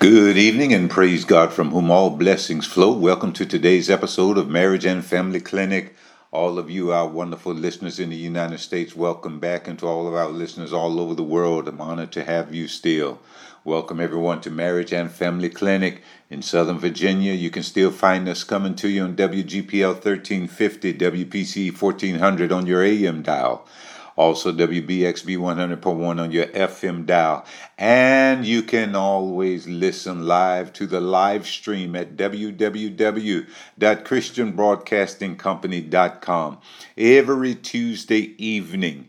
Good evening and praise God from whom all blessings flow. Welcome to today's episode of Marriage and Family Clinic. All of you, our wonderful listeners in the United States, welcome back. And to all of our listeners all over the world, I'm honored to have you still. Welcome everyone to Marriage and Family Clinic in Southern Virginia. You can still find us coming to you on WGPL 1350, WPC 1400 on your AM dial. Also, WBXB 100.1 on your FM dial. And you can always listen live to the live stream at www.christianbroadcastingcompany.com every Tuesday evening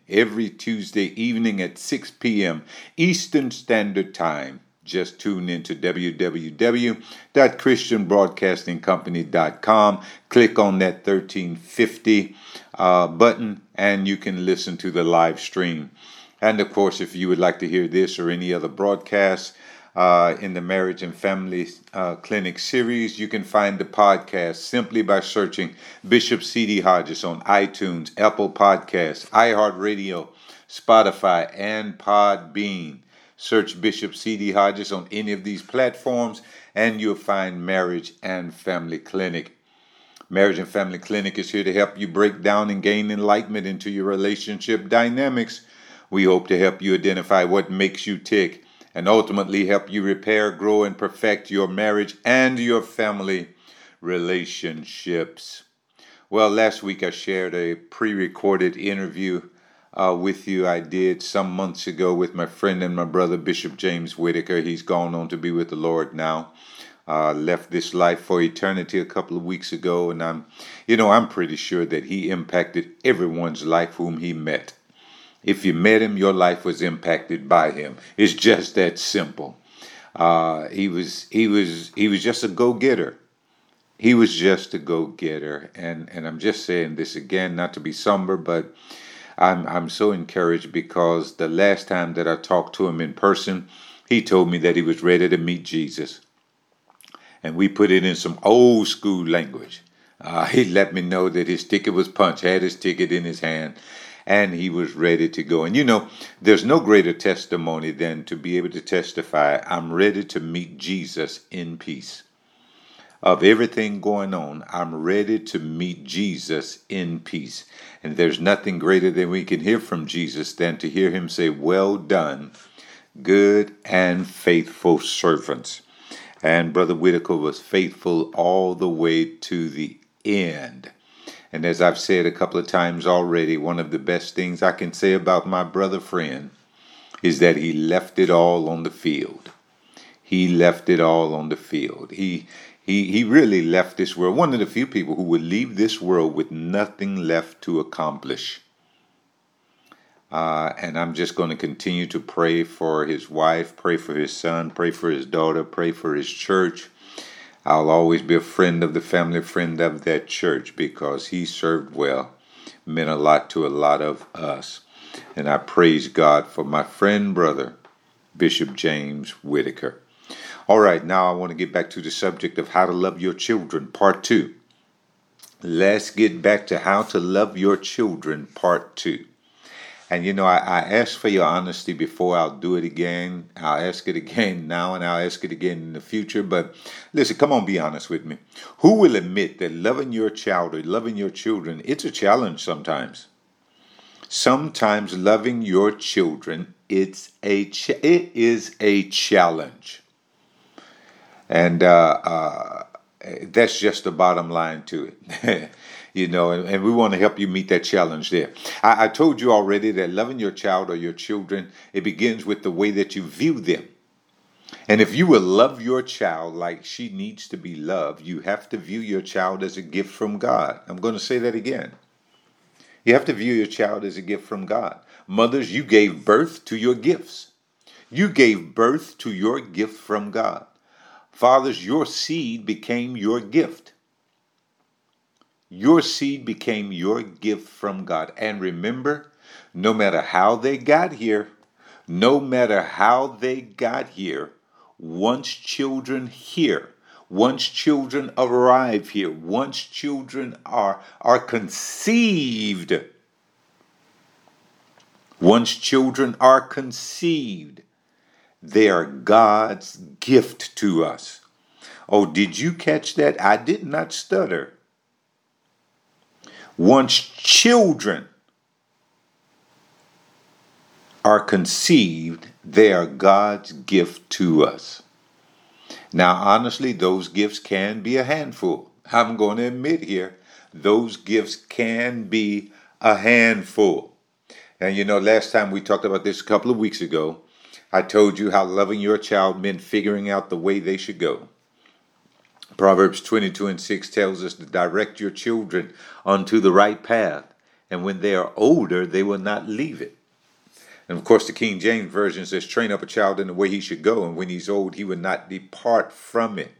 at 6 p.m. Eastern Standard Time. Just tune in to www.christianbroadcastingcompany.com. Click on that 1350 button and you can listen to the live stream. And of course, if you would like to hear this or any other broadcast in the Marriage and Family Clinic series, you can find the podcast simply by searching Bishop C.D. Hodges on iTunes, Apple Podcasts, iHeartRadio, Spotify, and Podbean. Search Bishop C.D. Hodges on any of these platforms and you'll find Marriage and Family Clinic. Marriage and Family Clinic is here to help you break down and gain enlightenment into your relationship dynamics. We hope to help you identify what makes you tick and ultimately help you repair, grow, and perfect your marriage and your family relationships. Well, last week I shared a pre-recorded interview with you. I did some months ago with my friend and my brother, Bishop James Whitaker. He's gone on to be with the Lord now. Left this life for eternity a couple of weeks ago. And I'm pretty sure that he impacted everyone's life whom he met. If you met him, your life was impacted by him. It's just that simple. He was just a go-getter. He was just a go-getter. And I'm just saying this again, not to be somber, but I'm so encouraged because the last time that I talked to him in person, he told me that he was ready to meet Jesus. And we put it in some old school language. He let me know that his ticket was punched, had his ticket in his hand, and he was ready to go. And there's no greater testimony than to be able to testify, I'm ready to meet Jesus in peace. Of everything going on, I'm ready to meet Jesus in peace. And there's nothing greater than we can hear from Jesus than to hear him say, well done, good and faithful servants. And Brother Whitaker was faithful all the way to the end. And as I've said a couple of times already, one of the best things I can say about my brother friend is that he left it all on the field. He left it all on the field. He really left this world. One of the few people who would leave this world with nothing left to accomplish. And I'm just going to continue to pray for his wife, pray for his son, pray for his daughter, pray for his church. I'll always be a friend of the family, friend of that church, because he served well, meant a lot to a lot of us. And I praise God for my friend, brother, Bishop James Whitaker. All right, now I want to get back to the subject of how to love your children, part 2. Let's get back to how to love your children, part 2. And I asked for your honesty before. I'll do it again. I'll ask it again now, and I'll ask it again in the future. But listen, come on, be honest with me. Who will admit that loving your child or loving your children, it's a challenge sometimes? Sometimes loving your children, it is a challenge. And that's just the bottom line to it. And we want to help you meet that challenge there. I told you already that loving your child or your children, it begins with the way that you view them. And if you will love your child like she needs to be loved, you have to view your child as a gift from God. I'm going to say that again. You have to view your child as a gift from God. Mothers, you gave birth to your gifts. You gave birth to your gift from God. Fathers, your seed became your gift. Your seed became your gift from God. And remember, no matter how they got here, once children arrive here, once children are conceived, They are God's gift to us. Oh, did you catch that? I did not stutter. Once children are conceived, they are God's gift to us. Now, honestly, those gifts can be a handful. I'm going to admit here, those gifts can be a handful. And you know, last time we talked about this a couple of weeks ago, I told you how loving your child meant figuring out the way they should go. Proverbs 22:6 tells us to direct your children onto the right path, and when they are older, they will not leave it. And of course, the King James Version says, train up a child in the way he should go, and when he's old, he will not depart from it.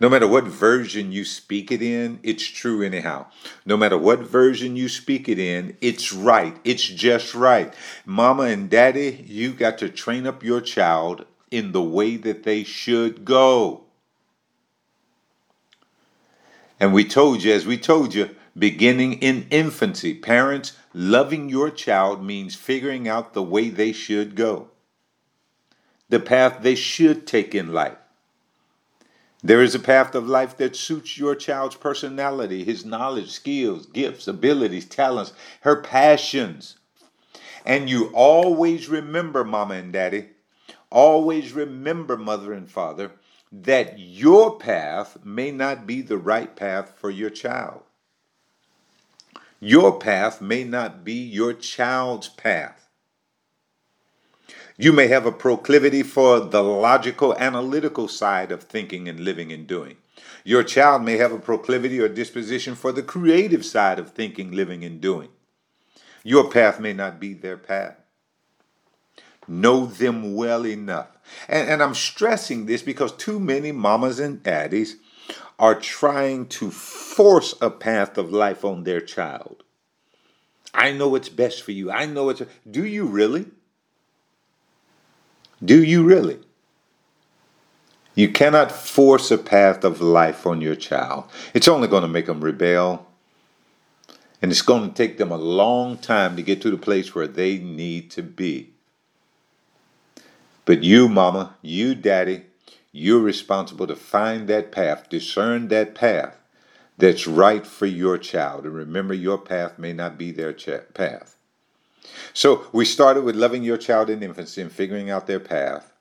No matter what version you speak it in, it's true anyhow. No matter what version you speak it in, it's right. It's just right. Mama and daddy, you got to train up your child in the way that they should go. And we told you, as we told you, beginning in infancy, parents, loving your child means figuring out the way they should go, the path they should take in life. There is a path of life that suits your child's personality, his knowledge, skills, gifts, abilities, talents, her passions. And you always remember, mama and daddy, always remember, mother and father, that your path may not be the right path for your child. Your path may not be your child's path. You may have a proclivity for the logical, analytical side of thinking and living and doing. Your child may have a proclivity or disposition for the creative side of thinking, living, and doing. Your path may not be their path. Know them well enough. And I'm stressing this because too many mamas and daddies are trying to force a path of life on their child. I know what's best for you. I know what's... Do you really? Do you really? You cannot force a path of life on your child. It's only going to make them rebel. And it's going to take them a long time to get to the place where they need to be. But you, mama, you, daddy, you're responsible to find that path, discern that path that's right for your child. And remember, your path may not be their path. So we started with loving your child in infancy and figuring out their path.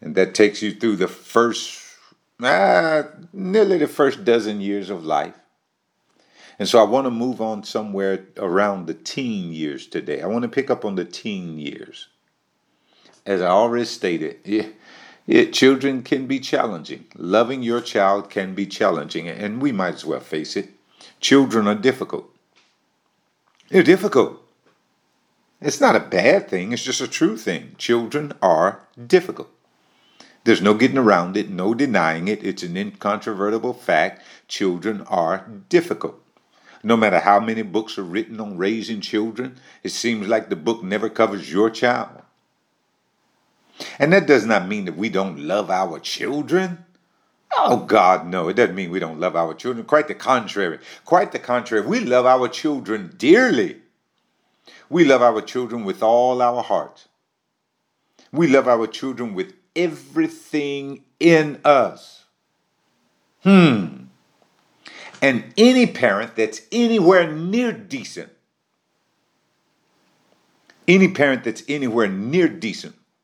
And that takes you through the first, nearly the first dozen years of life. And so I want to move on somewhere around the teen years today. I want to pick up on the teen years. As I already stated, children can be challenging. Loving your child can be challenging, and we might as well face it. Children are difficult. They're difficult. It's not a bad thing. It's just a true thing. Children are difficult. There's no getting around it, no denying it. It's an incontrovertible fact. Children are difficult. No matter how many books are written on raising children, it seems like the book never covers your child. And that does not mean that we don't love our children. Oh, God, no. It doesn't mean we don't love our children. Quite the contrary. Quite the contrary. We love our children dearly. We love our children with all our heart. We love our children with everything in us. And any parent that's anywhere near decent,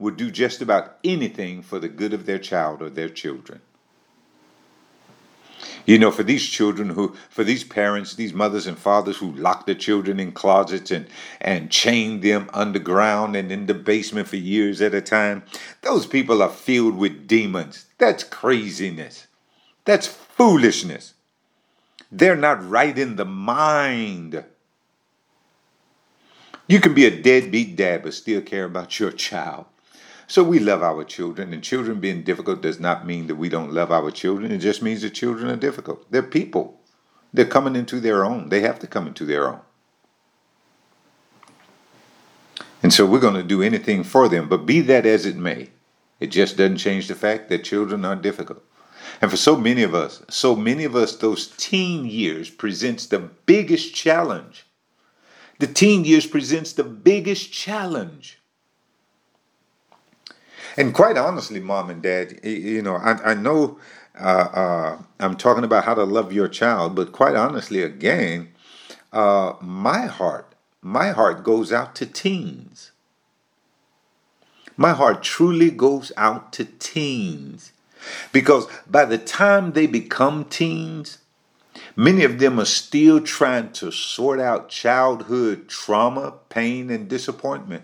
would do just about anything for the good of their child or their children. You know, for these children who, for these parents, these mothers and fathers who lock their children in closets and chain them underground and in the basement for years at a time, those people are filled with demons. That's craziness. That's foolishness. They're not right in the mind. You can be a deadbeat dad, but still care about your child. So we love our children, and children being difficult does not mean that we don't love our children. It just means that children are difficult. They're people. They're coming into their own. They have to come into their own. And so we're going to do anything for them, but be that as it may, it just doesn't change the fact that children are difficult. And for so many of us, those teen years presents the biggest challenge. The teen years presents the biggest challenge. And quite honestly, mom and dad, you know, I know I'm talking about how to love your child, but quite honestly, again, my heart goes out to teens. My heart truly goes out to teens, because by the time they become teens, many of them are still trying to sort out childhood trauma, pain, and disappointment.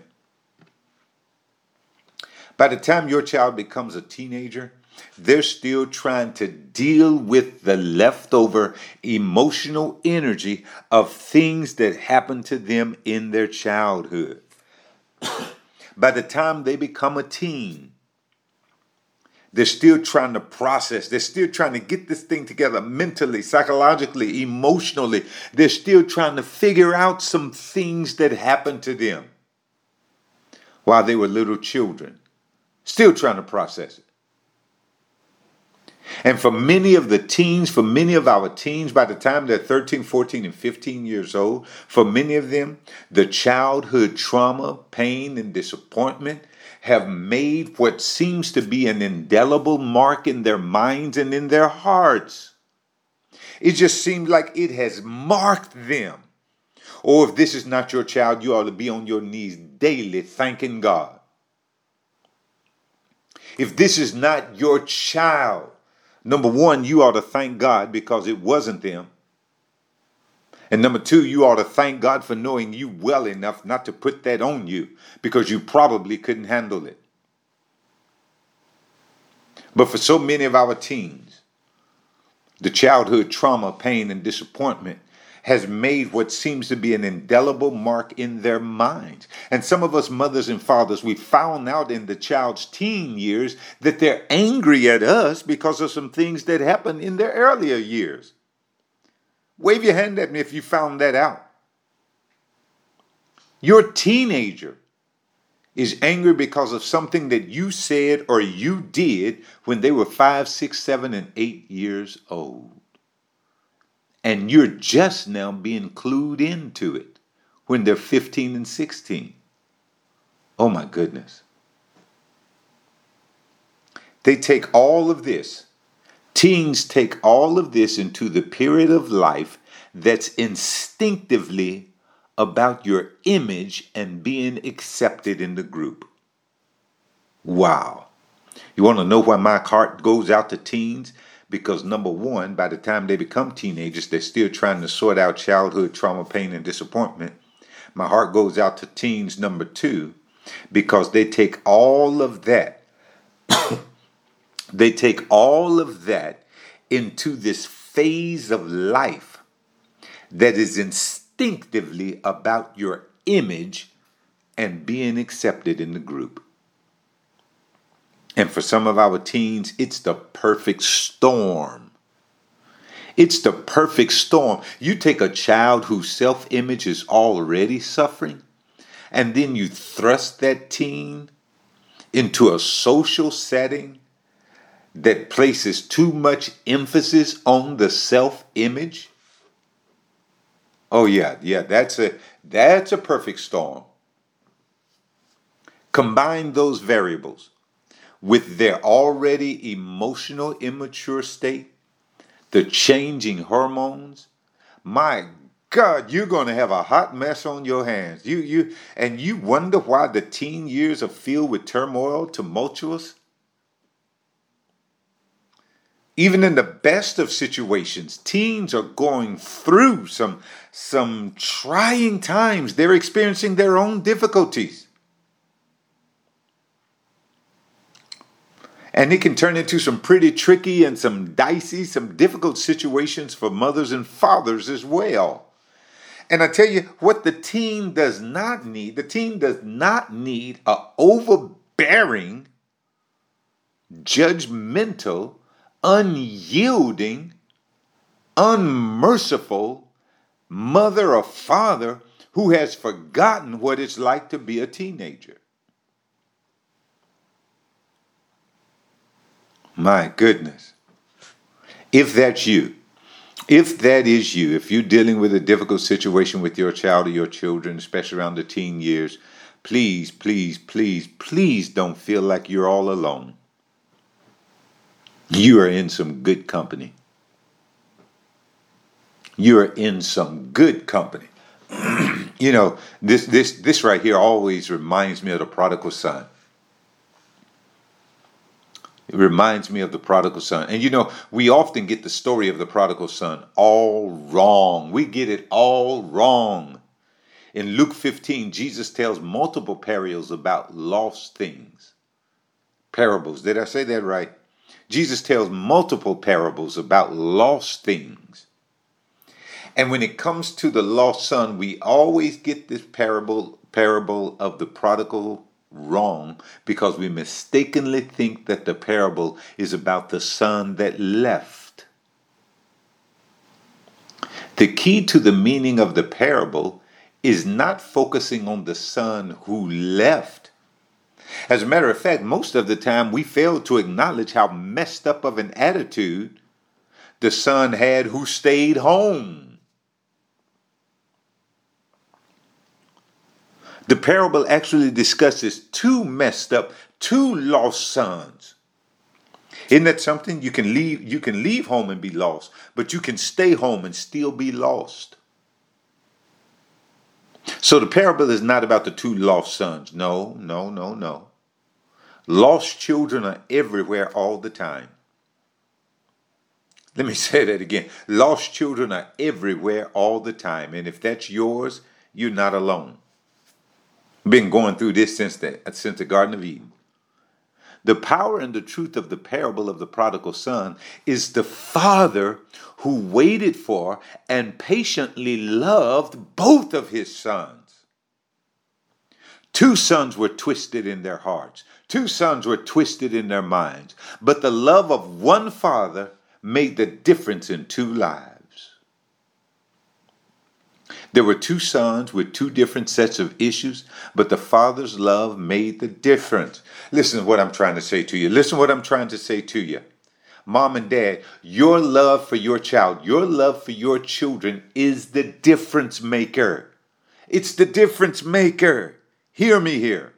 By the time your child becomes a teenager, they're still trying to deal with the leftover emotional energy of things that happened to them in their childhood. By the time they become a teen, they're still trying to process. They're still trying to get this thing together mentally, psychologically, emotionally. They're still trying to figure out some things that happened to them while they were little children. Still trying to process it. And for many of our teens, by the time they're 13, 14, and 15 years old, for many of them, the childhood trauma, pain, and disappointment have made what seems to be an indelible mark in their minds and in their hearts. It just seems like it has marked them. Or if this is not your child, you ought to be on your knees daily thanking God. If this is not your child, number one, you ought to thank God because it wasn't them. And number two, you ought to thank God for knowing you well enough not to put that on you, because you probably couldn't handle it. But for so many of our teens, the childhood trauma, pain, and disappointment has made what seems to be an indelible mark in their minds. And some of us mothers and fathers, we found out in the child's teen years that they're angry at us because of some things that happened in their earlier years. Wave your hand at me if you found that out. Your teenager is angry because of something that you said or you did when they were 5, 6, 7, and 8 years old. And you're just now being clued into it when they're 15 and 16. Oh my goodness. They take all of this. Teens take all of this into the period of life that's instinctively about your image and being accepted in the group. Wow. You want to know why my heart goes out to teens? Because number one, by the time they become teenagers, they're still trying to sort out childhood trauma, pain, and disappointment. My heart goes out to teens, number two, because they take all of that. They take all of that into this phase of life that is instinctively about your image and being accepted in the group. And for some of our teens, it's the perfect storm. It's the perfect storm. You take a child whose self-image is already suffering, and then you thrust that teen into a social setting that places too much emphasis on the self-image. Oh yeah, that's a perfect storm. Combine those variables with their already emotional, immature state, the changing hormones. My God, you're going to have a hot mess on your hands. You wonder why the teen years are filled with turmoil, tumultuous. Even in the best of situations, teens are going through some trying times. They're experiencing their own difficulties. And it can turn into some pretty tricky and some dicey, some difficult situations for mothers and fathers as well. And I tell you what, the teen does not need an overbearing, judgmental, unyielding, unmerciful mother or father who has forgotten what it's like to be a teenager. My goodness. If that is you, if you're dealing with a difficult situation with your child or your children, especially around the teen years, Please, please, please, please don't feel like you're all alone. You are in some good company. You are in some good company. You know, this right here always reminds me of the prodigal son. It reminds me of the prodigal son. And you know, we often get the story of the prodigal son all wrong. We get it all wrong. In Luke 15, Jesus tells multiple parables about lost things. Parables. Did I say that right? Jesus tells multiple parables about lost things. And when it comes to the lost son, we always get this parable of the prodigal wrong because we mistakenly think that the parable is about the son that left. The key to the meaning of the parable is not focusing on the son who left. As a matter of fact, most of the time we fail to acknowledge how messed up of an attitude the son had who stayed home. The parable actually discusses two messed up, two lost sons. Isn't that something? You can leave home and be lost, but you can stay home and still be lost. So the parable is not about the two lost sons. No, no, no, no. Lost children are everywhere all the time. Let me say that again. Lost children are everywhere all the time. And if that's yours, you're not alone. Been going through this since the Garden of Eden. The power and the truth of the parable of the prodigal son is the father who waited for and patiently loved both of his sons. Two sons were twisted in their hearts. Two sons were twisted in their minds. But the love of one father made the difference in two lives. There were two sons with two different sets of issues, but the father's love made the difference. Listen to what I'm trying to say to you. Mom and dad, your love for your child, your love for your children is the difference maker. It's the difference maker. Hear me here.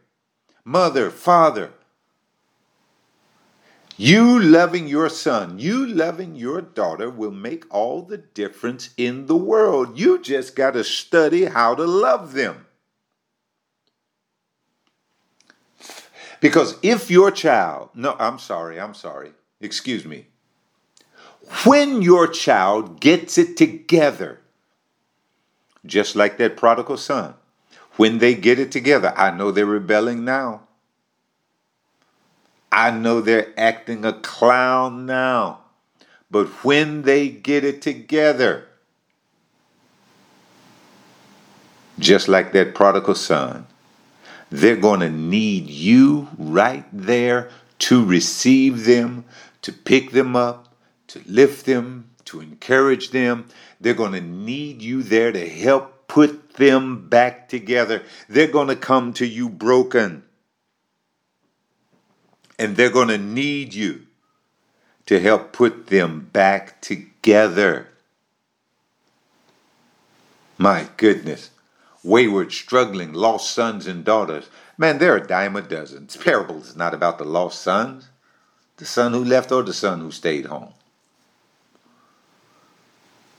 Mother, father, you loving your son, you loving your daughter will make all the difference in the world. You just got to study how to love them. Because if your child, when your child gets it together, just like that prodigal son, when they get it together, I know they're rebelling now. I know they're acting a clown now, but when they get it together, just like that prodigal son, they're going to need you right there to receive them, to pick them up, to lift them, to encourage them. They're going to need you there to help put them back together. They're going to come to you broken. And they're going to need you to help put them back together. My goodness. Wayward, struggling, lost sons and daughters. Man, they're a dime a dozen. This parable is not about the lost sons. The son who left or the son who stayed home.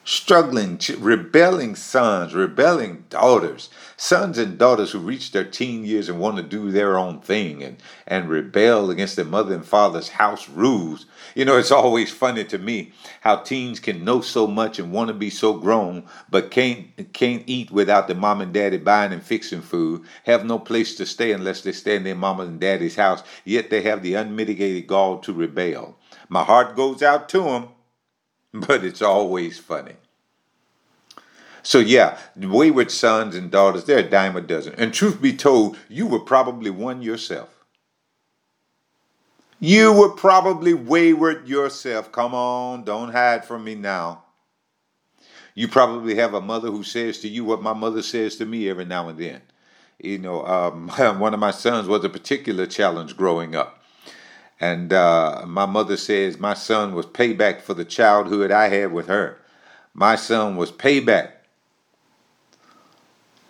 Struggling, rebelling sons, rebelling daughters, sons and daughters who reach their teen years and want to do their own thing and rebel against their mother and father's house rules. You know, it's always funny to me how teens can know so much and want to be so grown, but can't eat without their mom and daddy buying and fixing food, have no place to stay unless they stay in their mama and daddy's house, yet they have the unmitigated gall to rebel. My heart goes out to them. But it's always funny. So yeah, wayward sons and daughters, they're a dime a dozen. And truth be told, you were probably one yourself. You were probably wayward yourself. Come on, don't hide from me now. You probably have a mother who says to you what my mother says to me every now and then. You know, one of my sons was a particular challenge growing up. And my mother says my son was payback for the childhood I had with her. My son was payback.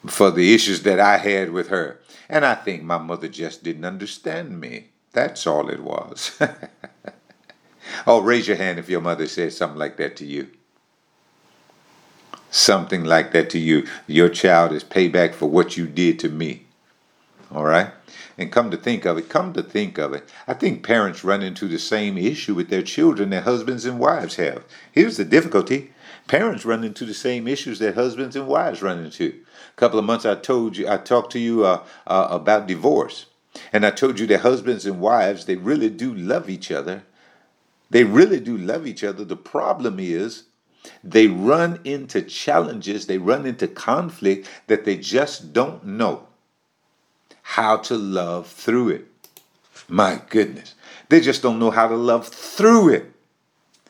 for the issues that I had with her. And I think my mother just didn't understand me. That's all it was. Oh, raise your hand if your mother said something like that to you. Something like that to you. Your child is payback for what you did to me. All right? And come to think of it, I think parents run into the same issue with their children that husbands and wives have. Here's the difficulty. Parents run into the same issues that husbands and wives run into. A couple of months I talked to you about divorce. And I told you that husbands and wives, they really do love each other. They really do love each other. The problem is they run into challenges, they run into conflict that they just don't know how to love through it. My goodness. They just don't know how to love through it.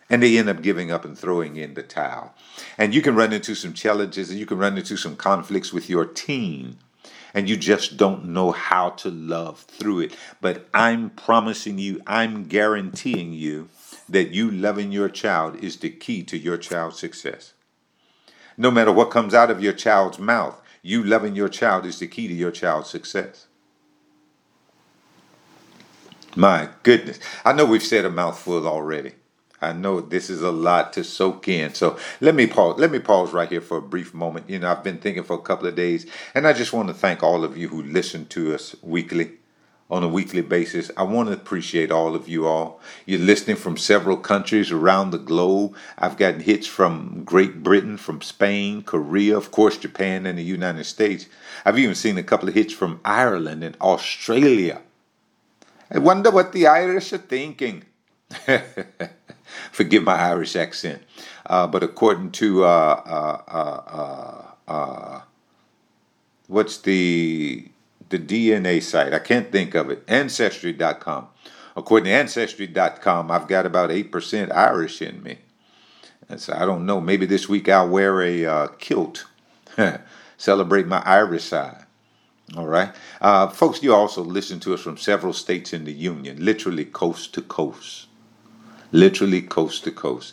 And they end up giving up and throwing in the towel. And you can run into some challenges and you can run into some conflicts with your teen. And you just don't know how to love through it. But I'm promising you, I'm guaranteeing you that you loving your child is the key to your child's success. No matter what comes out of your child's mouth, you loving your child is the key to your child's success. My goodness. I know we've said a mouthful already. I know this is a lot to soak in. So let me pause right here for a brief moment. You know, I've been thinking for a couple of days, and I just want to thank all of you who listen to us weekly, on a weekly basis. I want to appreciate all of you all. You're listening from several countries around the globe. I've gotten hits from Great Britain, from Spain, Korea, of course, Japan, and the United States. I've even seen a couple of hits from Ireland and Australia. I wonder what the Irish are thinking. Forgive my Irish accent, but according to what's the DNA site? I can't think of it. Ancestry.com. According to Ancestry.com, I've got about 8% Irish in me. And so I don't know. Maybe this week I'll wear a kilt, celebrate my Irish side. All right, folks. You also listen to us from several states in the union, literally coast to coast. Literally coast to coast.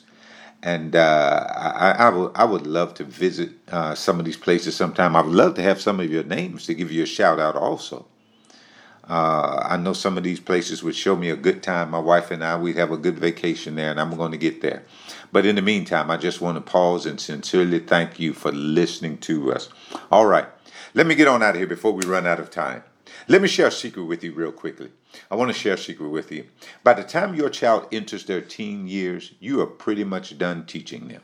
And I would love to visit some of these places sometime. I would love to have some of your names to give you a shout out also. I know some of these places would show me a good time. My wife and I, we'd have a good vacation there, and I'm going to get there. But in the meantime, I just want to pause and sincerely thank you for listening to us. All right, let me get on out of here before we run out of time. Let me share a secret with you real quickly. I want to share a secret with you. By the time your child enters their teen years, you are pretty much done teaching them.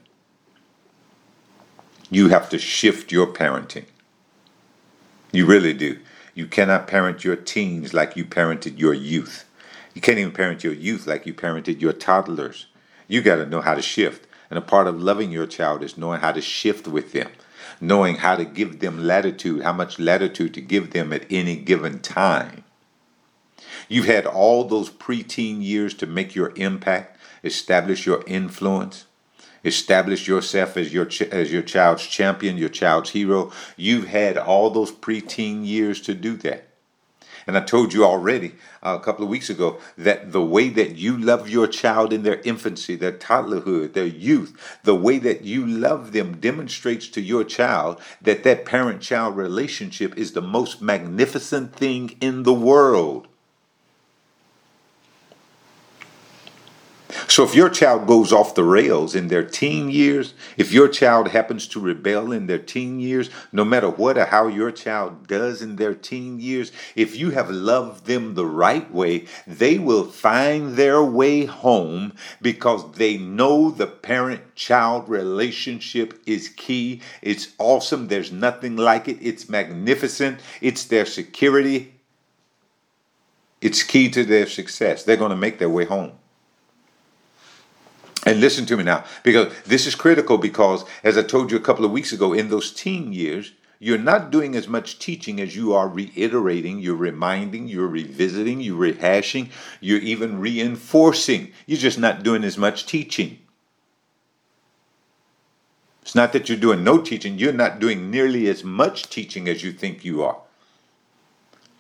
You have to shift your parenting. You really do. You cannot parent your teens like you parented your youth. You can't even parent your youth like you parented your toddlers. You got to know how to shift. And a part of loving your child is knowing how to shift with them. Knowing how to give them latitude, how much latitude to give them at any given time. You've had all those preteen years to make your impact, establish your influence, establish yourself as your child's champion, your child's hero. You've had all those preteen years to do that. And I told you already a couple of weeks ago that the way that you love your child in their infancy, their toddlerhood, their youth, the way that you love them demonstrates to your child that that parent-child relationship is the most magnificent thing in the world. So if your child goes off the rails in their teen years, if your child happens to rebel in their teen years, no matter what or how your child does in their teen years, if you have loved them the right way, they will find their way home because they know the parent-child relationship is key. It's awesome. There's nothing like it. It's magnificent. It's their security. It's key to their success. They're going to make their way home. And listen to me now, because this is critical because, as I told you a couple of weeks ago, in those teen years, you're not doing as much teaching as you are reiterating, you're reminding, you're revisiting, you're rehashing, you're even reinforcing. You're just not doing as much teaching. It's not that you're doing no teaching, you're not doing nearly as much teaching as you think you are.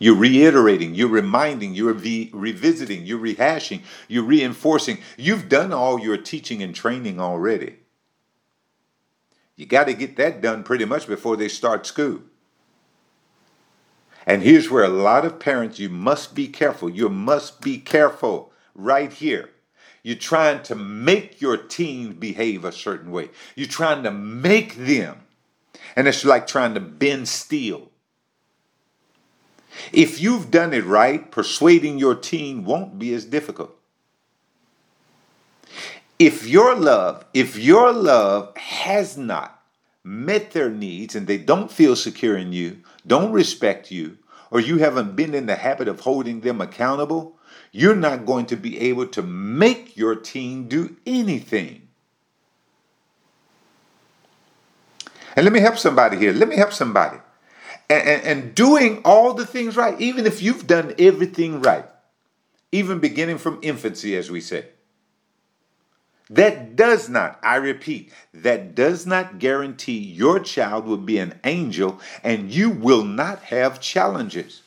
You're reiterating, you're reminding, you're revisiting, you're rehashing, you're reinforcing. You've done all your teaching and training already. You got to get that done pretty much before they start school. And here's where a lot of parents, you must be careful. You must be careful right here. You're trying to make your teen behave a certain way. You're trying to make them. And it's like trying to bend steel. If you've done it right, persuading your teen won't be as difficult. If your love has not met their needs and they don't feel secure in you, don't respect you, or you haven't been in the habit of holding them accountable, you're not going to be able to make your teen do anything. And let me help somebody here. Let me help somebody. And doing all the things right, even if you've done everything right, even beginning from infancy, as we say, that does not, I repeat, that does not guarantee your child will be an angel and you will not have challenges.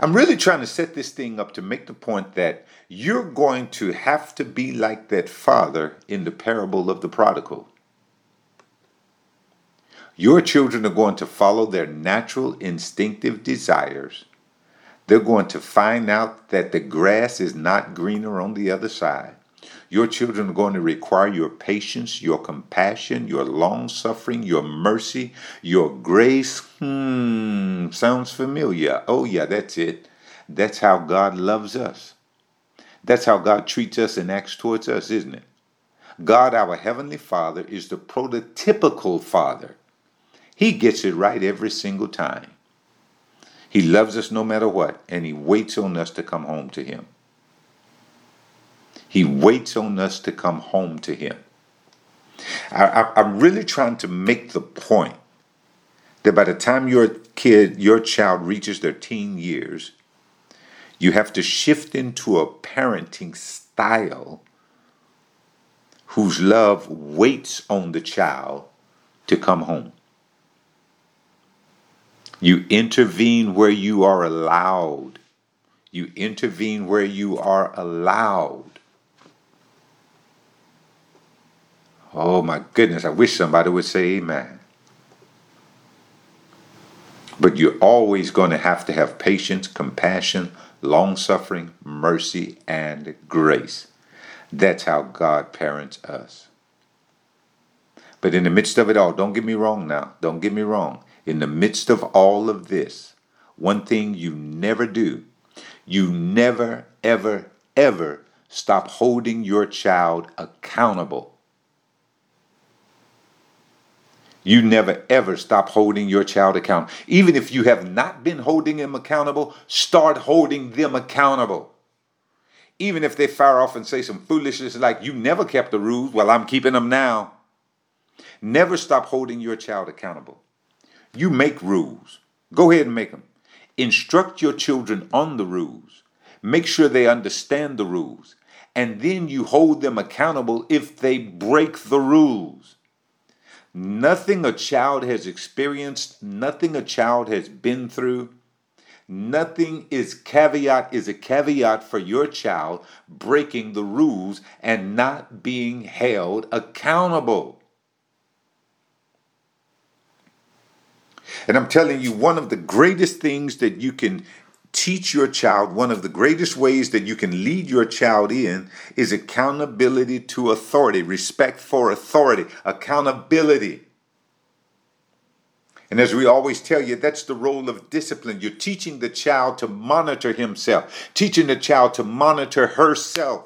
I'm really trying to set this thing up to make the point that you're going to have to be like that father in the parable of the prodigal. Your children are going to follow their natural instinctive desires. They're going to find out that the grass is not greener on the other side. Your children are going to require your patience, your compassion, your long-suffering, your mercy, your grace. Sounds familiar. Oh yeah, that's it. That's how God loves us. That's how God treats us and acts towards us, isn't it? God, our Heavenly Father, is the prototypical Father. He gets it right every single time. He loves us no matter what, and he waits on us to come home to him. He waits on us to come home to him. I'm really trying to make the point that by the time your child reaches their teen years, you have to shift into a parenting style whose love waits on the child to come home. You intervene where you are allowed. You intervene where you are allowed. Oh my goodness, I wish somebody would say amen. But you're always going to have patience, compassion, long-suffering, mercy, and grace. That's how God parents us. But in the midst of it all, don't get me wrong now. Don't get me wrong. In the midst of all of this, one thing you never do, you never, ever, ever stop holding your child accountable. You never, ever stop holding your child accountable. Even if you have not been holding him accountable, start holding them accountable. Even if they fire off and say some foolishness like, you never kept the rules, well, I'm keeping them now. Never stop holding your child accountable. You make rules. Go ahead and make them. Instruct your children on the rules. Make sure they understand the rules. And then you hold them accountable if they break the rules. Nothing a child has experienced, nothing a child has been through, nothing is a caveat for your child breaking the rules and not being held accountable. And I'm telling you, one of the greatest things that you can teach your child, one of the greatest ways that you can lead your child in is accountability to authority, respect for authority, accountability. And as we always tell you, that's the role of discipline. You're teaching the child to monitor himself, teaching the child to monitor herself.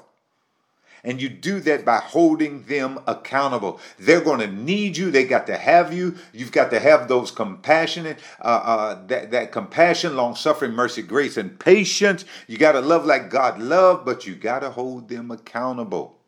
And you do that by holding them accountable. They're going to need you. They got to have you. You've got to have those compassionate, that compassion, long-suffering, mercy, grace, and patience. You got to love like God loved, but you got to hold them accountable.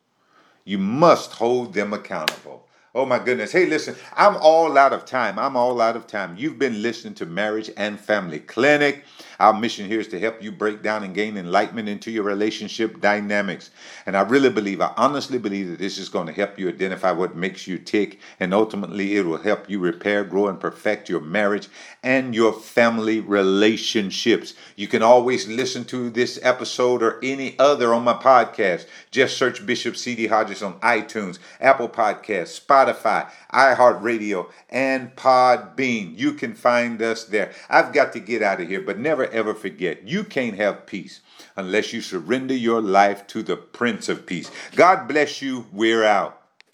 You must hold them accountable. Oh, my goodness. Hey, listen, I'm all out of time. You've been listening to Marriage and Family Clinic. Our mission here is to help you break down and gain enlightenment into your relationship dynamics. And I really believe, I honestly believe that this is going to help you identify what makes you tick. And ultimately, it will help you repair, grow, and perfect your marriage and your family relationships. You can always listen to this episode or any other on my podcast. Just search Bishop C.D. Hodges on iTunes, Apple Podcasts, Spotify, iHeartRadio, and Podbean. You can find us there. I've got to get out of here, but never ever forget, you can't have peace unless you surrender your life to the Prince of Peace. God bless you. We're out.